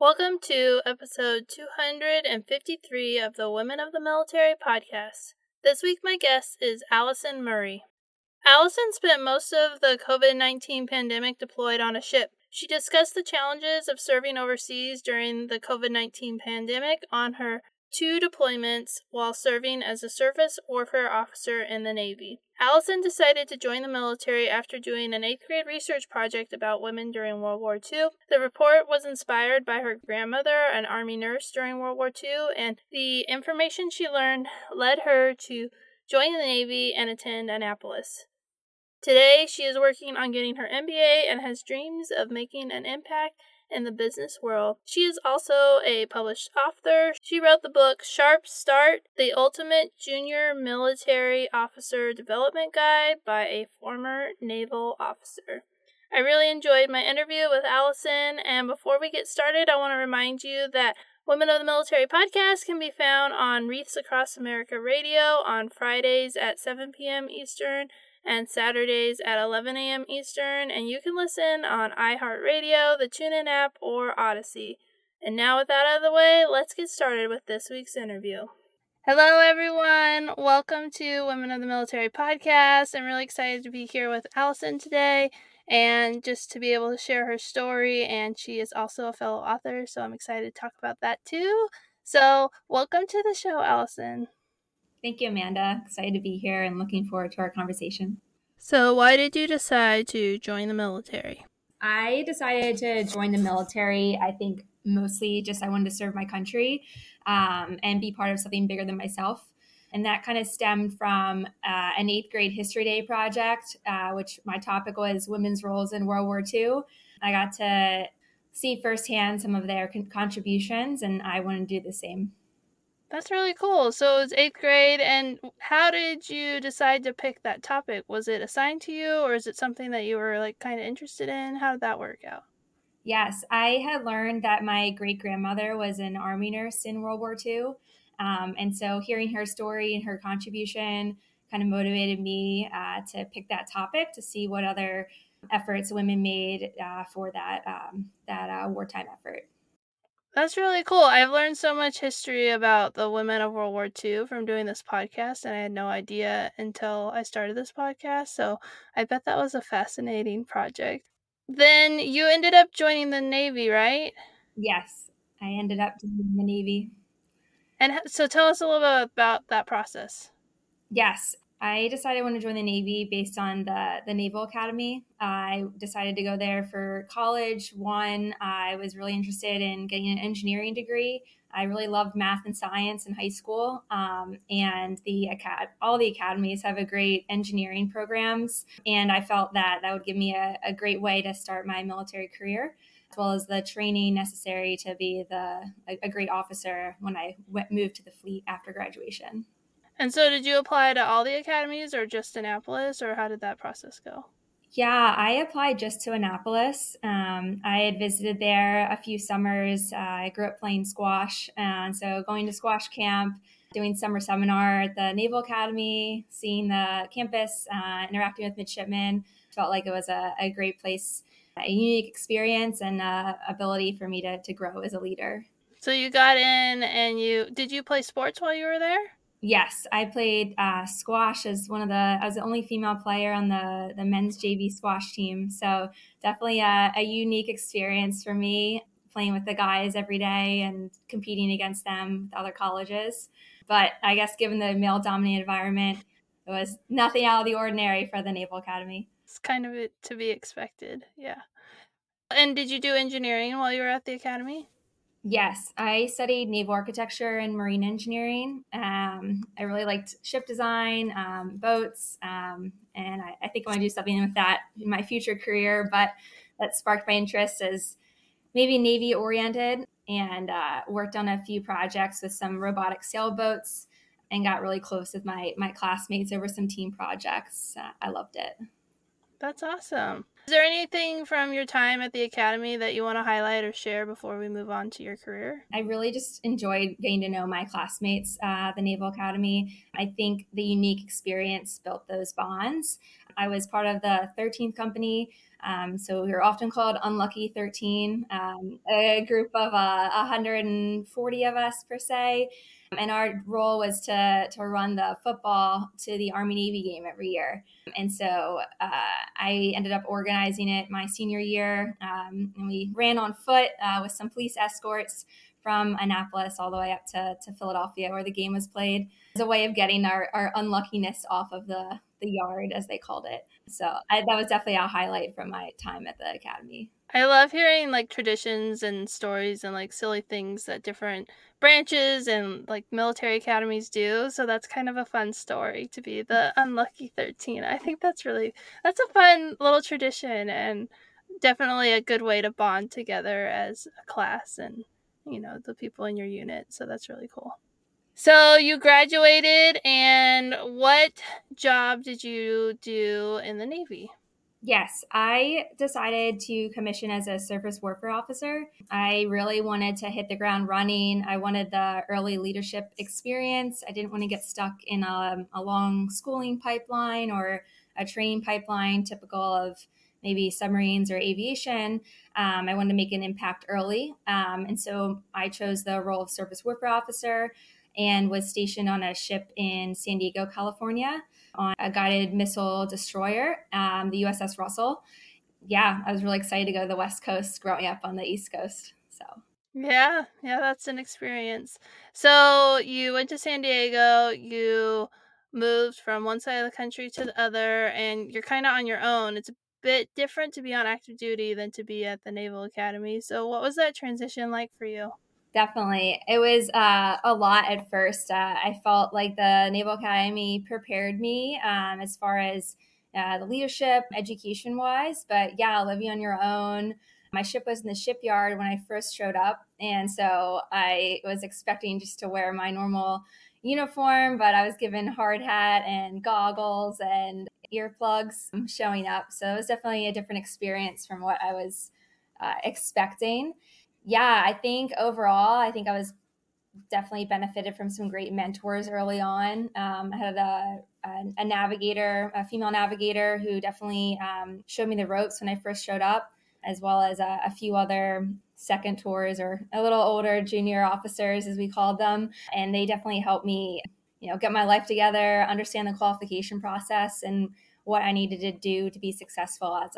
Welcome to episode 253 of the Women of the Military podcast. This week my guest is Allison Murray. Allison spent most of the COVID-19 pandemic deployed on a ship. She discussed the challenges of serving overseas during the COVID-19 pandemic on her two deployments while serving as a surface warfare officer in the Navy. Allison decided to join the military after doing an 8th grade research project about women during World War II. The report was inspired by her grandmother, an Army nurse during World War II, and the information she learned led her to join the Navy and attend Annapolis. Today, she is working on getting her MBA and has dreams of making an impact in the business world. She is also a published author. She wrote the book Sharp Start, The Ultimate Junior Military Officer Development Guide by a Former Naval Officer. I really enjoyed my interview with Allison, and before we get started, I want to remind you that Women of the Military podcast can be found on Wreaths Across America Radio on Fridays at 7 p.m. Eastern and Saturdays at 11 a.m. Eastern, and you can listen on iHeartRadio, the TuneIn app, or Odyssey. And now with that out of the way, let's get started with this week's interview. Hello everyone, welcome to Women of the Military podcast. I'm really excited to be here with Allison today and just to be able to share her story, and she is also a fellow author, so I'm excited to talk about that too. So welcome to the show, Allison. Thank you, Amanda. Excited to be here and looking forward to our conversation. So why did you decide to join the military? I decided to join the military, I think, mostly just I wanted to serve my country and be part of something bigger than myself. And that kind of stemmed from an 8th grade history day project, which my topic was women's roles in World War II. I got to see firsthand some of their contributions, and I wanted to do the same. That's really cool. So it was 8th grade, and how did you decide to pick that topic? Was it assigned to you, or is it something that you were like kind of interested in? How did that work out? Yes, I had learned that my great-grandmother was an Army nurse in World War II, and so hearing her story and her contribution kind of motivated me to pick that topic to see what other efforts women made for that, wartime effort. That's really cool. I've learned so much history about the women of World War II from doing this podcast, and I had no idea until I started this podcast, so I bet that was a fascinating project. Then you ended up joining the Navy, right? Yes, I ended up joining the Navy. And so tell us a little bit about that process. Yes, I decided I wanted to join the Navy based on the Naval Academy. I decided to go there for college. One, I was really interested in getting an engineering degree. I really loved math and science in high school, and all the academies have a great engineering programs, and I felt that would give me a great way to start my military career, as well as the training necessary to be a great officer when I moved to the fleet after graduation. And so did you apply to all the academies or just Annapolis, or how did that process go? Yeah, I applied just to Annapolis. I had visited there a few summers. I grew up playing squash, and so going to squash camp, doing summer seminar at the Naval Academy, seeing the campus, interacting with midshipmen, felt like it was a great place, a unique experience and ability for me to grow as a leader. So you got in, and did you play sports while you were there? Yes, I played squash as I was the only female player on the men's JV squash team. So definitely a unique experience for me, playing with the guys every day and competing against them with other colleges. But I guess given the male-dominated environment, it was nothing out of the ordinary for the Naval Academy. It's kind of to be expected, yeah. And did you do engineering while you were at the academy? Yes, I studied naval architecture and marine engineering. I really liked ship design, boats, and I think I want to do something with that in my future career, but that sparked my interest as maybe Navy-oriented, and worked on a few projects with some robotic sailboats and got really close with my classmates over some team projects. I loved it. That's awesome. Is there anything from your time at the academy that you want to highlight or share before we move on to your career? I really just enjoyed getting to know my classmates at the Naval Academy. I think the unique experience built those bonds. I was part of the 13th Company. So we were often called Unlucky 13, a group of 140 of us per se. And our role was to run the football to the Army-Navy game every year. And so I ended up organizing it my senior year. And we ran on foot with some police escorts from Annapolis all the way up to Philadelphia where the game was played as a way of getting our unluckiness off of the yard, as they called it. So that was definitely a highlight from my time at the academy. I love hearing like traditions and stories and like silly things that different branches and like military academies do. So that's kind of a fun story to be the unlucky 13. I think that's a fun little tradition and definitely a good way to bond together as a class and, you know, the people in your unit. So that's really cool. So you graduated, and what job did you do in the Navy? Yes, I decided to commission as a surface warfare officer. I really wanted to hit the ground running. I wanted the early leadership experience. I didn't want to get stuck in a long schooling pipeline or a training pipeline typical of maybe submarines or aviation. I wanted to make an impact early. And so I chose the role of surface warfare officer and was stationed on a ship in San Diego, California, on a guided missile destroyer, the USS Russell. Yeah, I was really excited to go to the West Coast growing up on the East Coast. So yeah, that's an experience. So you went to San Diego, you moved from one side of the country to the other, and you're kind of on your own. It's a bit different to be on active duty than to be at the Naval Academy. So what was that transition like for you? Definitely. It was a lot at first. I felt like the Naval Academy prepared me as far as the leadership, education-wise. But yeah, living on your own. My ship was in the shipyard when I first showed up. And so I was expecting just to wear my normal uniform, but I was given hard hat and goggles and earplugs showing up. So it was definitely a different experience from what I was expecting. Yeah, I think overall, I think I was definitely benefited from some great mentors early on. I had a navigator, a female navigator who definitely showed me the ropes when I first showed up, as well as a few other second tours or a little older junior officers, as we called them. And they definitely helped me, you know, get my life together, understand the qualification process and what I needed to do to be successful as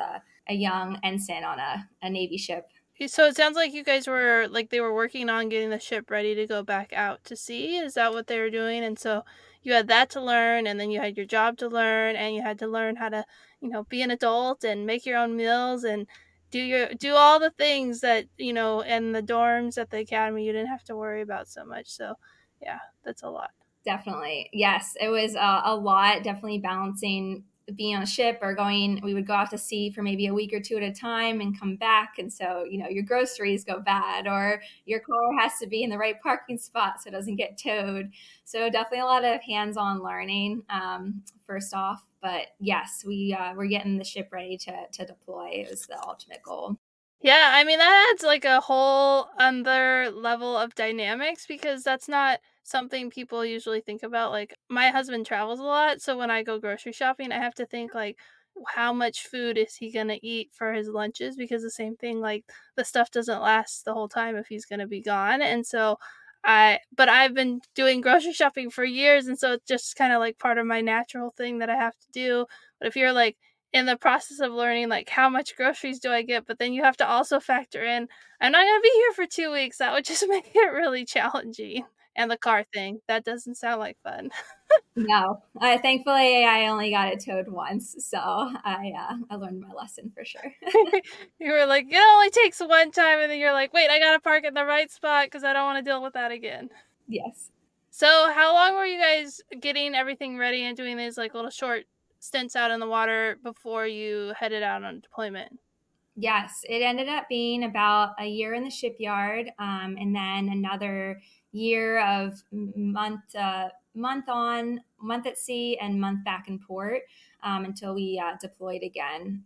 a young ensign on a Navy ship. So it sounds like you guys were like they were working on getting the ship ready to go back out to sea. Is that what they were doing? And so you had that to learn, and then you had your job to learn, and you had to learn how to, you know, be an adult and make your own meals and do all the things that, you know, in the dorms at the academy you didn't have to worry about so much. So yeah, that's a lot. Definitely. Yes, it was a lot, definitely balancing being on a ship or we would go out to sea for maybe a week or two at a time and come back. And so, you know, your groceries go bad or your car has to be in the right parking spot so it doesn't get towed. So definitely a lot of hands-on learning first off. But yes, we were getting the ship ready to deploy. It was the ultimate goal. Yeah, I mean, that adds like a whole other level of dynamics because that's not something people usually think about. Like my husband travels a lot, so when I go grocery shopping I have to think like how much food is he gonna eat for his lunches, because the same thing, like the stuff doesn't last the whole time if he's gonna be gone. And so I've been doing grocery shopping for years, and so it's just kind of like part of my natural thing that I have to do. But if you're like in the process of learning, like, how much groceries do I get? But then you have to also factor in, I'm not gonna be here for 2 weeks. That would just make it really challenging. And the car thing, that doesn't sound like fun. No, thankfully I only got it towed once, so I learned my lesson for sure. You were like, it only takes one time, and then you're like, wait, I gotta park in the right spot because I don't want to deal with that again. Yes. So how long were you guys getting everything ready and doing these like little short stints out in the water before you headed out on deployment? Yes, it ended up being about a year in the shipyard, and then another year of month at sea and month back in port until we deployed again.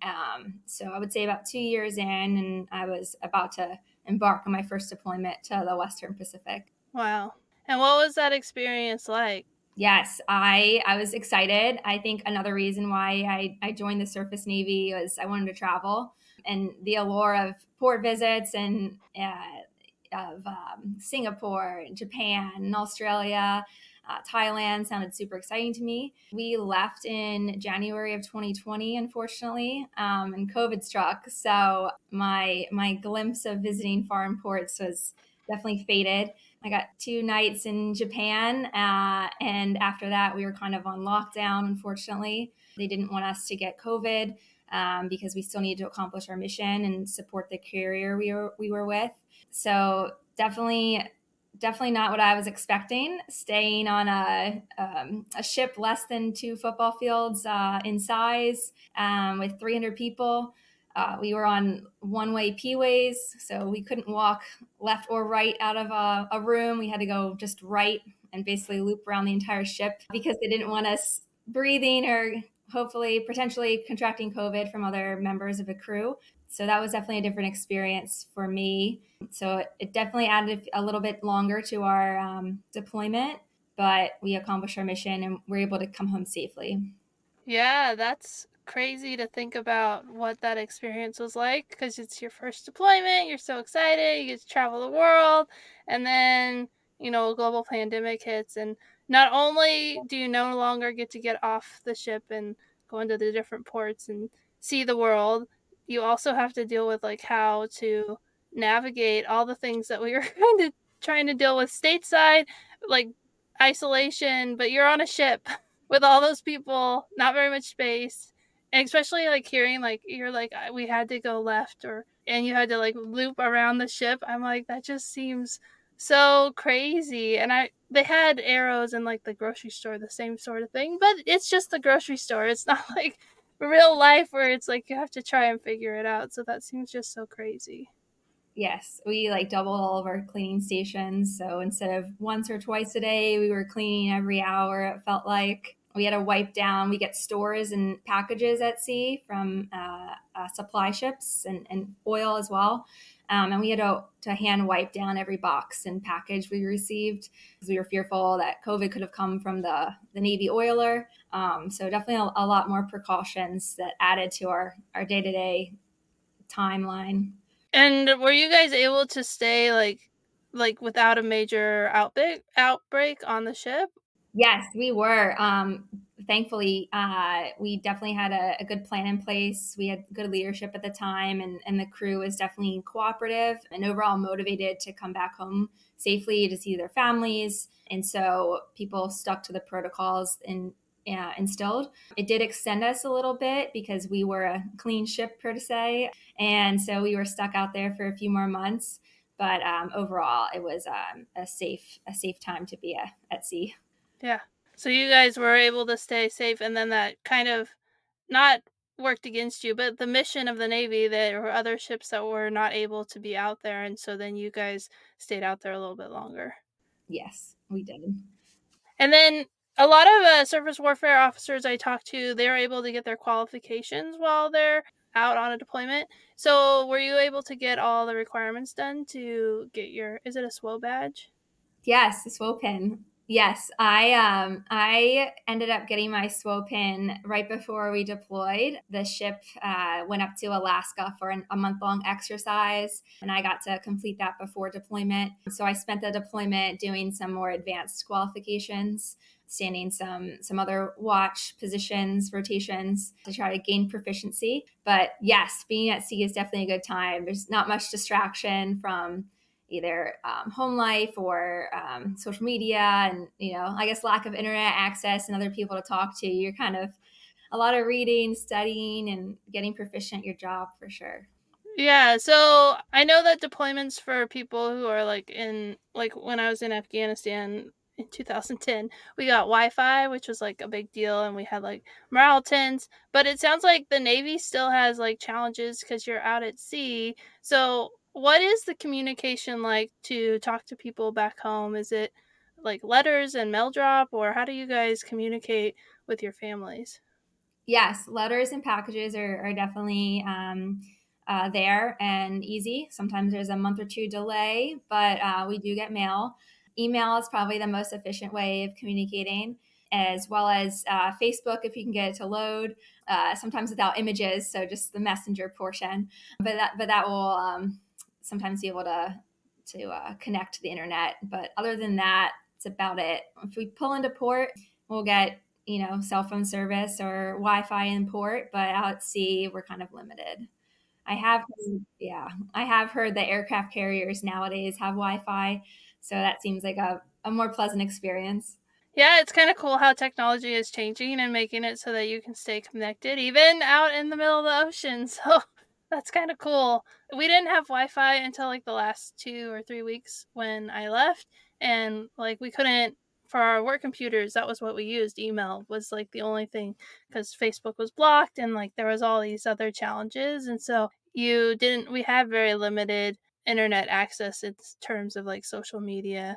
So I would say about 2 years in, and I was about to embark on my first deployment to the Western Pacific. Wow. And what was that experience like? Yes, I was excited. I think another reason why I joined the Surface Navy was I wanted to travel, and the allure of port visits and of Singapore, Japan, and Australia, Thailand sounded super exciting to me. We left in January of 2020, unfortunately, and COVID struck. So my glimpse of visiting foreign ports was definitely faded. I got 2 nights in Japan, and after that, we were kind of on lockdown, unfortunately. They didn't want us to get COVID because we still needed to accomplish our mission and support the carrier we were with. So definitely not what I was expecting, staying on a ship less than 2 football fields in size with 300 people. We were on one-way P-ways, so we couldn't walk left or right out of a room. We had to go just right and basically loop around the entire ship because they didn't want us breathing or hopefully potentially contracting COVID from other members of the crew. So that was definitely a different experience for me. So it definitely added a little bit longer to our deployment, but we accomplished our mission and we're able to come home safely. Yeah, that's crazy to think about what that experience was like, because it's your first deployment, you're so excited, you get to travel the world, and then, you know, a global pandemic hits, and not only do you no longer get to get off the ship and go into the different ports and see the world, you also have to deal with like how to navigate all the things that we were trying to deal with stateside, like isolation, but you're on a ship with all those people, not very much space. And especially like hearing like you're like, we had to go left and you had to like loop around the ship. I'm like, that just seems so crazy. And they had arrows in like the grocery store, the same sort of thing, but it's just the grocery store. It's not like real life where it's like you have to try and figure it out. So that seems just so crazy. Yes, we like doubled all of our cleaning stations. So instead of once or twice a day, we were cleaning every hour, it felt like. We had to wipe down. We get stores and packages at sea from supply ships and oil as well. And we had to hand wipe down every box and package we received because we were fearful that COVID could have come from the Navy oiler. So definitely a lot more precautions that added to our day-to-day timeline. And were you guys able to stay like without a major outbreak on the ship? Yes, we were. Thankfully, we definitely had a good plan in place. We had good leadership at the time, and the crew was definitely cooperative and overall motivated to come back home safely to see their families. And so people stuck to the protocols instilled. It did extend us a little bit because we were a clean ship, per se. And so we were stuck out there for a few more months. But overall, it was a safe time to be at sea. Yeah. So you guys were able to stay safe, and then that kind of not worked against you, but the mission of the Navy, there were other ships that were not able to be out there. And so then you guys stayed out there a little bit longer. Yes, we did. And then a lot of surface warfare officers I talked to, they're able to get their qualifications while they're out on a deployment. So were you able to get all the requirements done to get your, is it a SWO badge? Yes, a SWO pin. Yes, I ended up getting my SWO pin right before we deployed. The ship went up to Alaska for a month-long exercise, and I got to complete that before deployment. So I spent the deployment doing some more advanced qualifications, standing some other watch positions, rotations to try to gain proficiency. But yes, being at sea is definitely a good time. There's not much distraction from either home life or social media and, you know, I guess lack of internet access and other people to talk to. You're kind of a lot of reading, studying, and getting proficient at your job for sure. Yeah. So I know that deployments for people who are like when I was in Afghanistan in 2010, we got Wi-Fi, which was like a big deal. And we had like morale tents, but it sounds like the Navy still has like challenges because you're out at sea. So what is the communication like to talk to people back home? Is it like letters and mail drop, or how do you guys communicate with your families? Yes, letters and packages are definitely there and easy. Sometimes there's a month or 2 delay, but we do get mail. Email is probably the most efficient way of communicating, as well as Facebook, if you can get it to load, sometimes without images, so just the messenger portion. But that will sometimes be able to connect to the internet. But other than that, it's about it. If we pull into port, we'll get cell phone service or Wi-Fi in port, but out at sea, we're kind of limited. I have heard that aircraft carriers nowadays have Wi-Fi, so that seems like a more pleasant experience. Yeah, it's kind of cool how technology is changing and making it so that you can stay connected, even out in the middle of the ocean. So that's kind of cool. We didn't have Wi-Fi until like the last 2 or 3 weeks when I left, and like we couldn't. For our work computers, that was what we used. Email was like the only thing, because Facebook was blocked and like there was all these other challenges. And so we had very limited internet access in terms of like social media.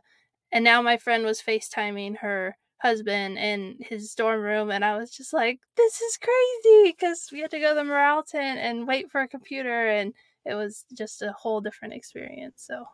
And now my friend was FaceTiming her husband in his dorm room. And I was just like, this is crazy, because we had to go to the morale tent and wait for a computer. And it was just a whole different experience. So.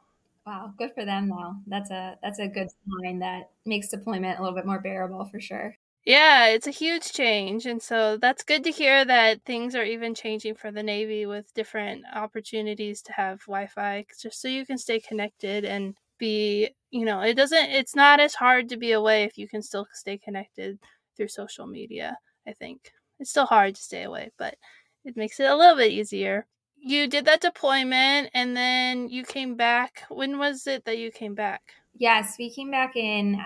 Wow, good for them though. That's a good sign that makes deployment a little bit more bearable for sure. Yeah, it's a huge change. And so that's good to hear that things are even changing for the Navy with different opportunities to have Wi-Fi, just so you can stay connected and be, it's not as hard to be away if you can still stay connected through social media, I think. It's still hard to stay away, but it makes it a little bit easier. You did that deployment and then you came back. When was it that you came back? Yes, we came back in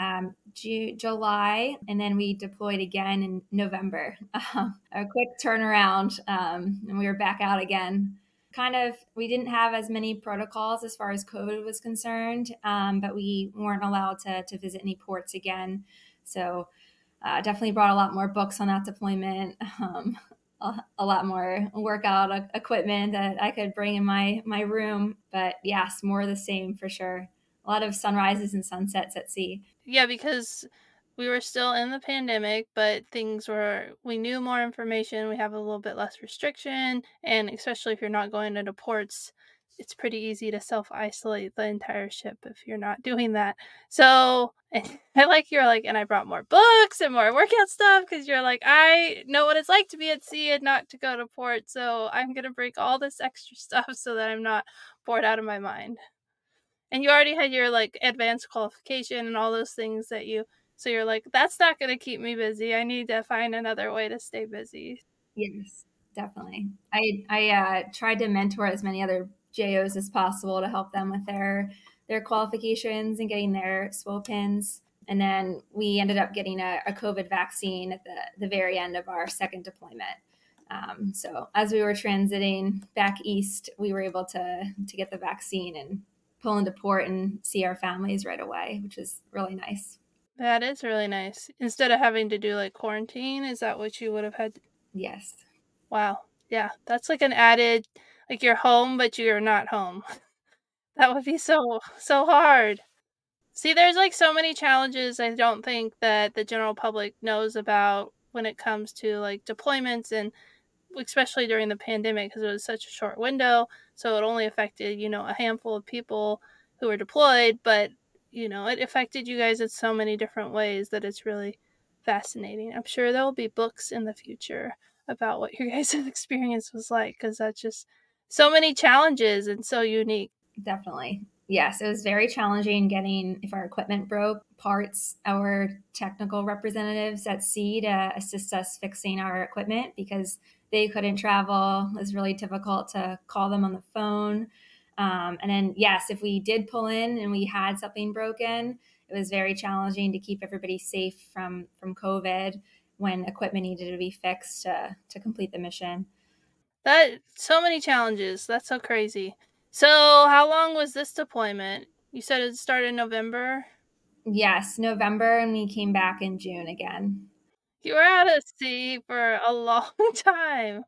July, and then we deployed again in November. A quick turnaround, and we were back out again. We didn't have as many protocols as far as COVID was concerned, but we weren't allowed to visit any ports again. So definitely brought a lot more books on that deployment. A lot more workout equipment that I could bring in my room. But yes, more of the same for sure. A lot of sunrises and sunsets at sea. Yeah, because we were still in the pandemic, but we knew more information. We have a little bit less restriction. And especially if you're not going into ports, it's pretty easy to self-isolate the entire ship if you're not doing that. So I brought more books and more workout stuff, because you're like, I know what it's like to be at sea and not to go to port. So I'm going to bring all this extra stuff so that I'm not bored out of my mind. And you already had your like advanced qualification and all those things so you're like, that's not going to keep me busy. I need to find another way to stay busy. Yes, definitely. I tried to mentor as many other JOs as possible to help them with their qualifications and getting their SWO pins. And then we ended up getting a COVID vaccine at the very end of our second deployment. So as we were transiting back east, we were able to get the vaccine and pull into port and see our families right away, which is really nice. That is really nice. Instead of having to do like quarantine, is that what you would have had? Yes. Wow. Yeah. That's like an added... Like you're home, but you're not home. That would be so hard. See, there's like so many challenges I don't think that the general public knows about when it comes to like deployments, and especially during the pandemic, because it was such a short window. So it only affected, a handful of people who were deployed, but, it affected you guys in so many different ways that it's really fascinating. I'm sure there will be books in the future about what your guys' experience was like, because that's just... so many challenges and so unique. Definitely. Yes, it was very challenging getting, if our equipment broke, parts, our technical representatives at sea to assist us fixing our equipment because they couldn't travel. It was really difficult to call them on the phone. And then, yes, if we did pull in and we had something broken, it was very challenging to keep everybody safe from COVID when equipment needed to be fixed to complete the mission. That so many challenges. That's so crazy. So how long was this deployment? You said it started in November? Yes, November, and we came back in June again. You were out at sea for a long time.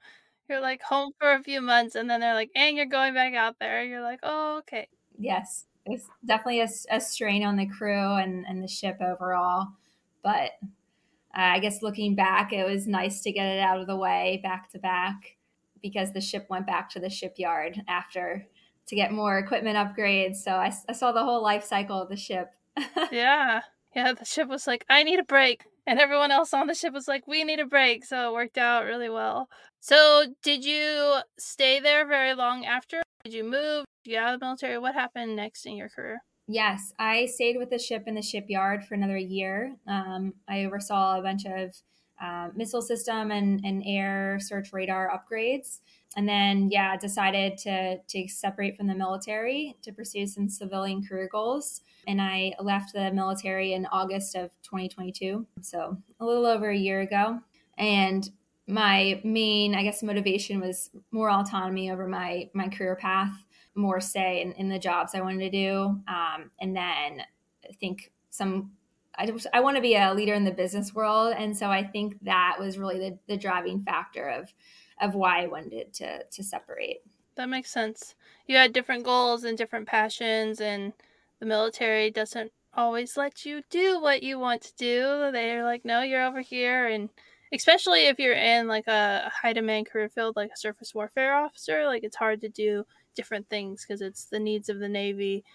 You're like home for a few months, and then they're like, and you're going back out there. You're like, oh, okay. Yes, it was definitely a strain on the crew and the ship overall, but I guess looking back, it was nice to get it out of the way back to back, because the ship went back to the shipyard after to get more equipment upgrades. So I saw the whole life cycle of the ship Yeah. Yeah, the ship was like, I need a break. And everyone else on the ship was like, we need a break. So it worked out really well. So did you stay there very long after? Did you move? Did you get out of the military? What happened next in your career? Yes, I stayed with the ship in the shipyard for another year. I oversaw a bunch of missile system and air search radar upgrades. And then, decided to separate from the military to pursue some civilian career goals. And I left the military in August of 2022, so a little over a year ago. And my main, motivation was more autonomy over my career path, more say in the jobs I wanted to do. And then I think I want to be a leader in the business world. And so I think that was really the driving factor of why I wanted to separate. That makes sense. You had different goals and different passions, and the military doesn't always let you do what you want to do. They're like, no, you're over here. And especially if you're in like a high demand career field, like a surface warfare officer, like it's hard to do different things because it's the needs of the Navy,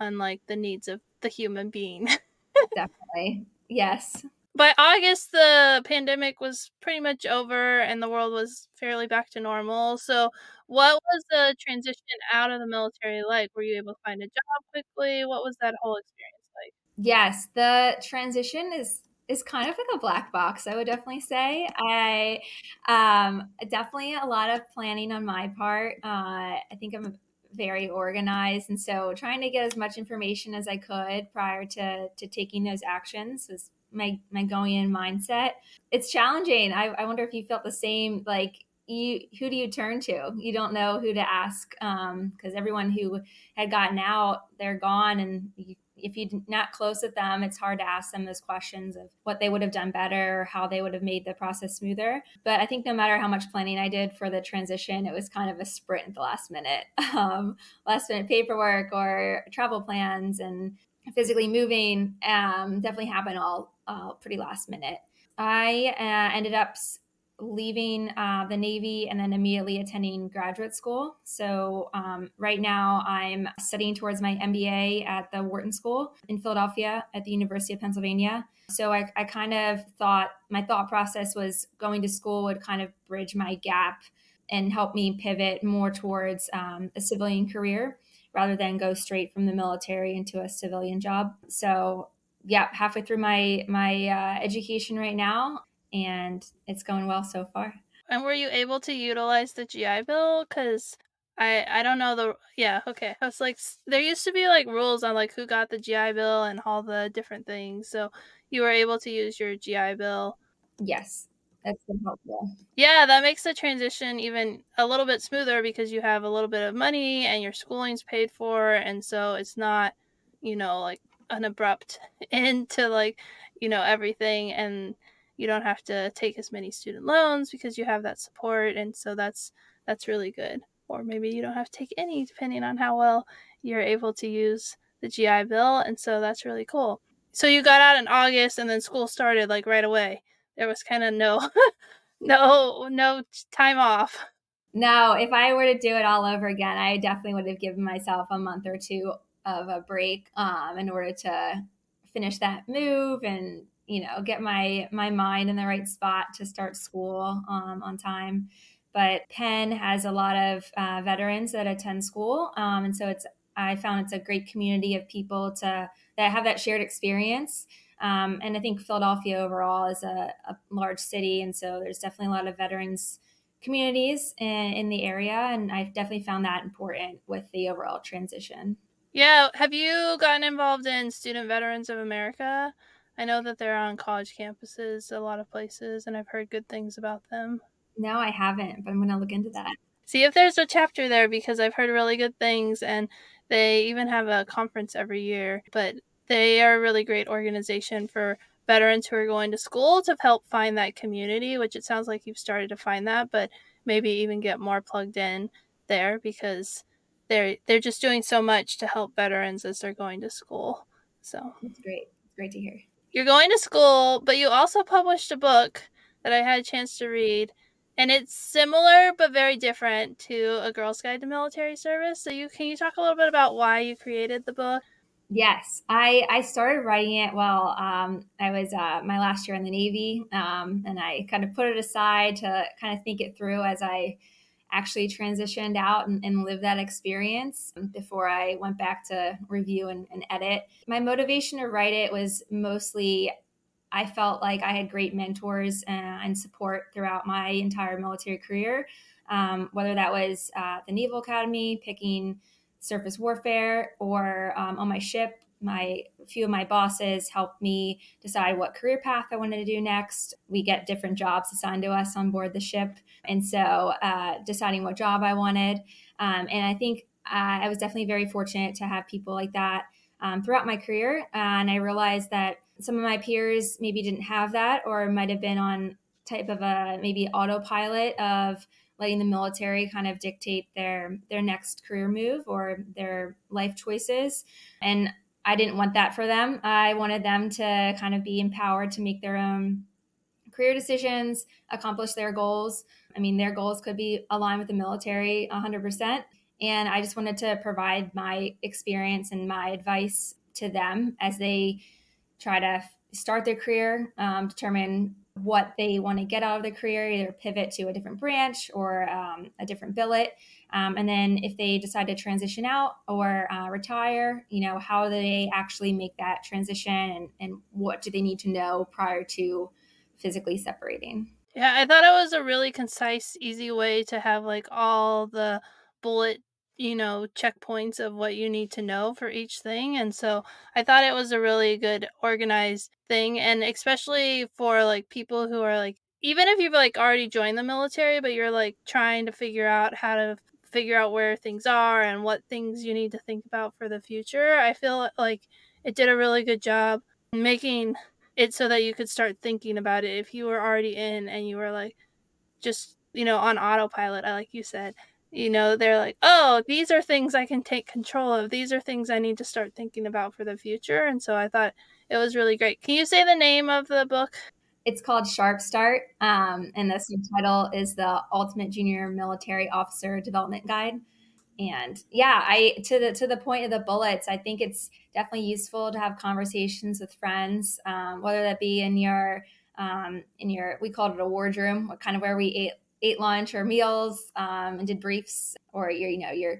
unlike the needs of the human being. Definitely. Yes. By August, the pandemic was pretty much over and the world was fairly back to normal. So what was the transition out of the military like? Were you able to find a job quickly? What was that whole experience like? Yes, the transition is kind of like a black box, I would definitely say. I definitely a lot of planning on my part. I think I'm very organized. And so trying to get as much information as I could prior to taking those actions was my going in mindset. It's challenging. I wonder if you felt the same, like who do you turn to? You don't know who to ask. Cause everyone who had gotten out, they're gone. And if you're not close with them, it's hard to ask them those questions of what they would have done better or how they would have made the process smoother. But I think no matter how much planning I did for the transition, it was kind of a sprint at the last minute paperwork or travel plans and physically moving, definitely happened all pretty last minute. I ended up leaving the Navy and then immediately attending graduate school. So right now I'm studying towards my MBA at the Wharton School in Philadelphia at the University of Pennsylvania. So I kind of thought my thought process was going to school would kind of bridge my gap and help me pivot more towards a civilian career rather than go straight from the military into a civilian job. So yeah, halfway through my education right now, and it's going well so far. And were you able to utilize the GI Bill? Because I don't know okay. I was like, there used to be like rules on like who got the GI Bill and all the different things. So you were able to use your GI Bill. Yes, that's been helpful. Yeah, that makes the transition even a little bit smoother because you have a little bit of money and your schooling's paid for. And so it's not, like an abrupt end to like, everything. And you don't have to take as many student loans because you have that support. And so that's really good. Or maybe you don't have to take any, depending on how well you're able to use the GI Bill. And so that's really cool. So you got out in August and then school started like right away. There was kind of no time off. No, if I were to do it all over again, I definitely would have given myself a month or two of a break in order to finish that move and, get my mind in the right spot to start school on time. But Penn has a lot of veterans that attend school. And so I found it's a great community of people that have that shared experience. And I think Philadelphia overall is a large city. And so there's definitely a lot of veterans communities in the area. And I've definitely found that important with the overall transition. Yeah. Have you gotten involved in Student Veterans of America? I know that they're on college campuses, a lot of places, and I've heard good things about them. No, I haven't, but I'm going to look into that. See if there's a chapter there because I've heard really good things and they even have a conference every year, but they are a really great organization for veterans who are going to school to help find that community, which it sounds like you've started to find that, but maybe even get more plugged in there because they're just doing so much to help veterans as they're going to school. So that's great. It's great to hear. You're going to school, but you also published a book that I had a chance to read, and it's similar but very different to A Girl's Guide to Military Service. So can you talk a little bit about why you created the book? Yes, I started writing it while I was my last year in the Navy, and I kind of put it aside to kind of think it through as I actually transitioned out and lived that experience before I went back to review and edit. My motivation to write it was mostly I felt like I had great mentors and support throughout my entire military career, whether that was the Naval Academy, picking surface warfare, or on my ship, a few of my bosses helped me decide what career path I wanted to do next. We get different jobs assigned to us on board the ship. And so deciding what job I wanted. And I think I was definitely very fortunate to have people like that throughout my career. And I realized that some of my peers maybe didn't have that, or might have been on type of a maybe autopilot of letting the military kind of dictate their next career move or their life choices. And I didn't want that for them. I wanted them to kind of be empowered to make their own career decisions, accomplish their goals. I mean, their goals could be aligned with the military 100%. And I just wanted to provide my experience and my advice to them as they try to start their career, determine what they want to get out of their career, either pivot to a different branch or a different billet. And then if they decide to transition out or retire, you know, how do they actually make that transition, and what do they need to know prior to physically separating? Yeah, I thought it was a really concise, easy way to have like all the bullet, you know, checkpoints of what you need to know for each thing. And so I thought it was a really good organized thing. And especially for like people who are like, even if you've like already joined the military, but you're like trying to figure out how to figure out where things are and what things you need to think about for the future. I feel like it did a really good job making it so that you could start thinking about it if you were already in and you were like, just, you know, on autopilot, like you said. You know, they're like, oh, these are things I can take control of. These are things I need to start thinking about for the future. And so I thought it was really great. Can you say the name of the book? It's called Sharp Start. And the subtitle is The Ultimate Junior Military Officer Development Guide. And yeah, to the point of the bullets, I think it's definitely useful to have conversations with friends, whether that be in your, we called it a wardroom, kind of where we ate lunch or meals, and did briefs, or your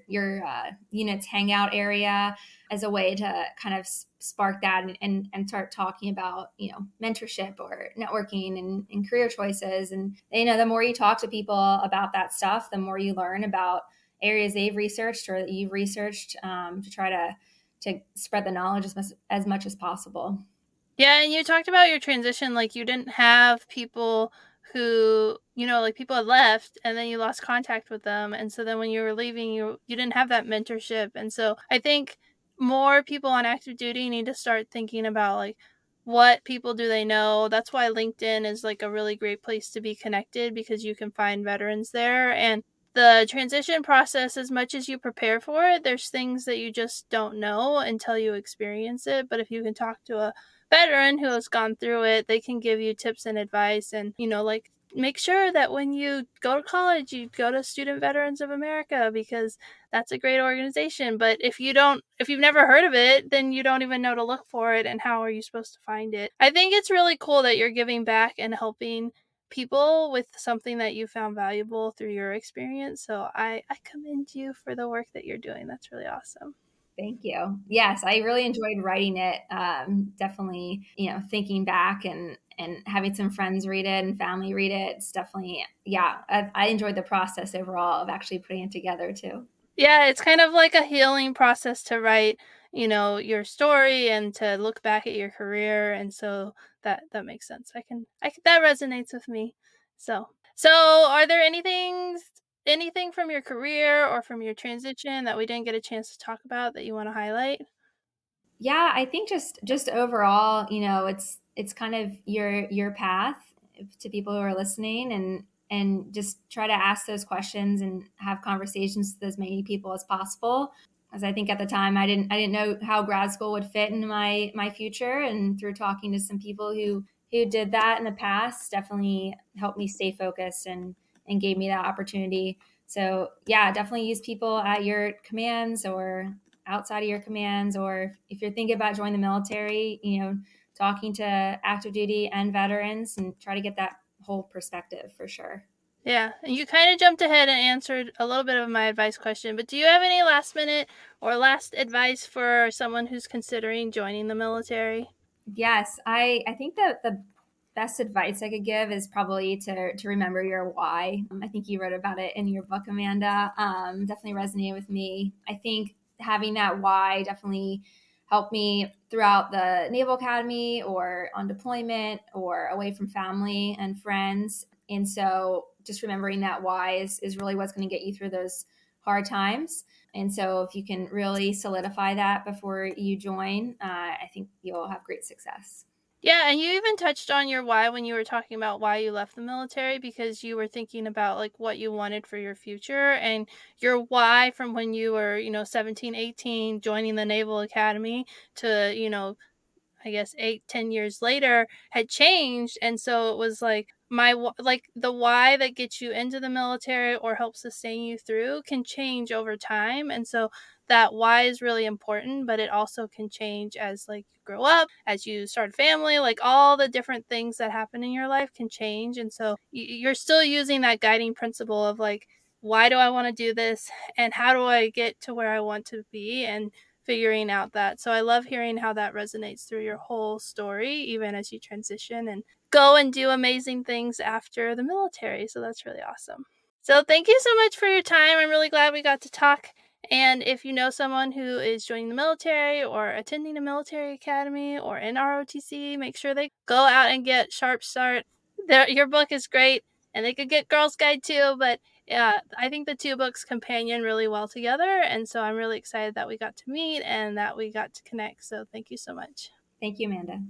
unit's hangout area, as a way to kind of spark that and start talking about, you know, mentorship or networking and career choices. And, you know, the more you talk to people about that stuff, the more you learn about areas they've researched or that you've researched, to try to spread the knowledge as much as possible. Yeah. And you talked about your transition, like you didn't have people who, you know, like people had left and then you lost contact with them. And so then when you were leaving, you didn't have that mentorship. And so I think more people on active duty need to start thinking about like, what people do they know? That's why LinkedIn is like a really great place to be connected, because you can find veterans there. And the transition process, as much as you prepare for it, there's things that you just don't know until you experience it. But if you can talk to a veteran who has gone through it, they can give you tips and advice. And, you know, like, make sure that when you go to college, you go to Student Veterans of America, because that's a great organization. But if you've never heard of it, then you don't even know to look for it. And how are you supposed to find it? I think it's really cool that you're giving back and helping people with something that you found valuable through your experience. So I commend you for the work that you're doing. That's really awesome. Thank you. Yes, I really enjoyed writing it. Definitely, you know, thinking back and having some friends read it and family read it. It's definitely, yeah, I enjoyed the process overall of actually putting it together too. Yeah, it's kind of like a healing process to write, you know, your story and to look back at your career. And so that makes sense. That resonates with me. So are there anything from your career or from your transition that we didn't get a chance to talk about that you want to highlight? Yeah, I think just overall, you know, it's kind of your path to people who are listening, and just try to ask those questions and have conversations with as many people as possible. As I think at the time, I didn't know how grad school would fit into my future, and through talking to some people who did that in the past, definitely helped me stay focused and gave me that opportunity. So yeah, definitely use people at your commands or outside of your commands, or if you're thinking about joining the military, you know, talking to active duty and veterans and try to get that whole perspective for sure. Yeah. And you kind of jumped ahead and answered a little bit of my advice question, but do you have any last minute or last advice for someone who's considering joining the military? Yes. I think that the best advice I could give is probably to remember your why. I think you wrote about it in your book, Amanda. Definitely resonated with me. I think having that why definitely helped me throughout the Naval Academy or on deployment or away from family and friends. And so just remembering that why is really what's going to get you through those hard times. And so if you can really solidify that before you join, I think you'll have great success. Yeah, and you even touched on your why when you were talking about why you left the military, because you were thinking about like what you wanted for your future, and your why from when you were, 17, 18, joining the Naval Academy to, 8, 10 years later had changed. And so it was like the why that gets you into the military or helps sustain you through can change over time. And so that why is really important, but it also can change as you grow up, as you start a family, all the different things that happen in your life can change. And so you're still using that guiding principle of why do I want to do this? And how do I get to where I want to be? And figuring out that. So I love hearing how that resonates through your whole story, even as you transition and go and do amazing things after the military. So that's really awesome. So thank you so much for your time. I'm really glad we got to talk. And if you know someone who is joining the military or attending a military academy or in ROTC, make sure they go out and get Sharp Start. Your book is great, and they could get Girl's Guide too, but yeah, I think the two books companion really well together. And so I'm really excited that we got to meet and that we got to connect. So thank you so much. Thank you, Amanda.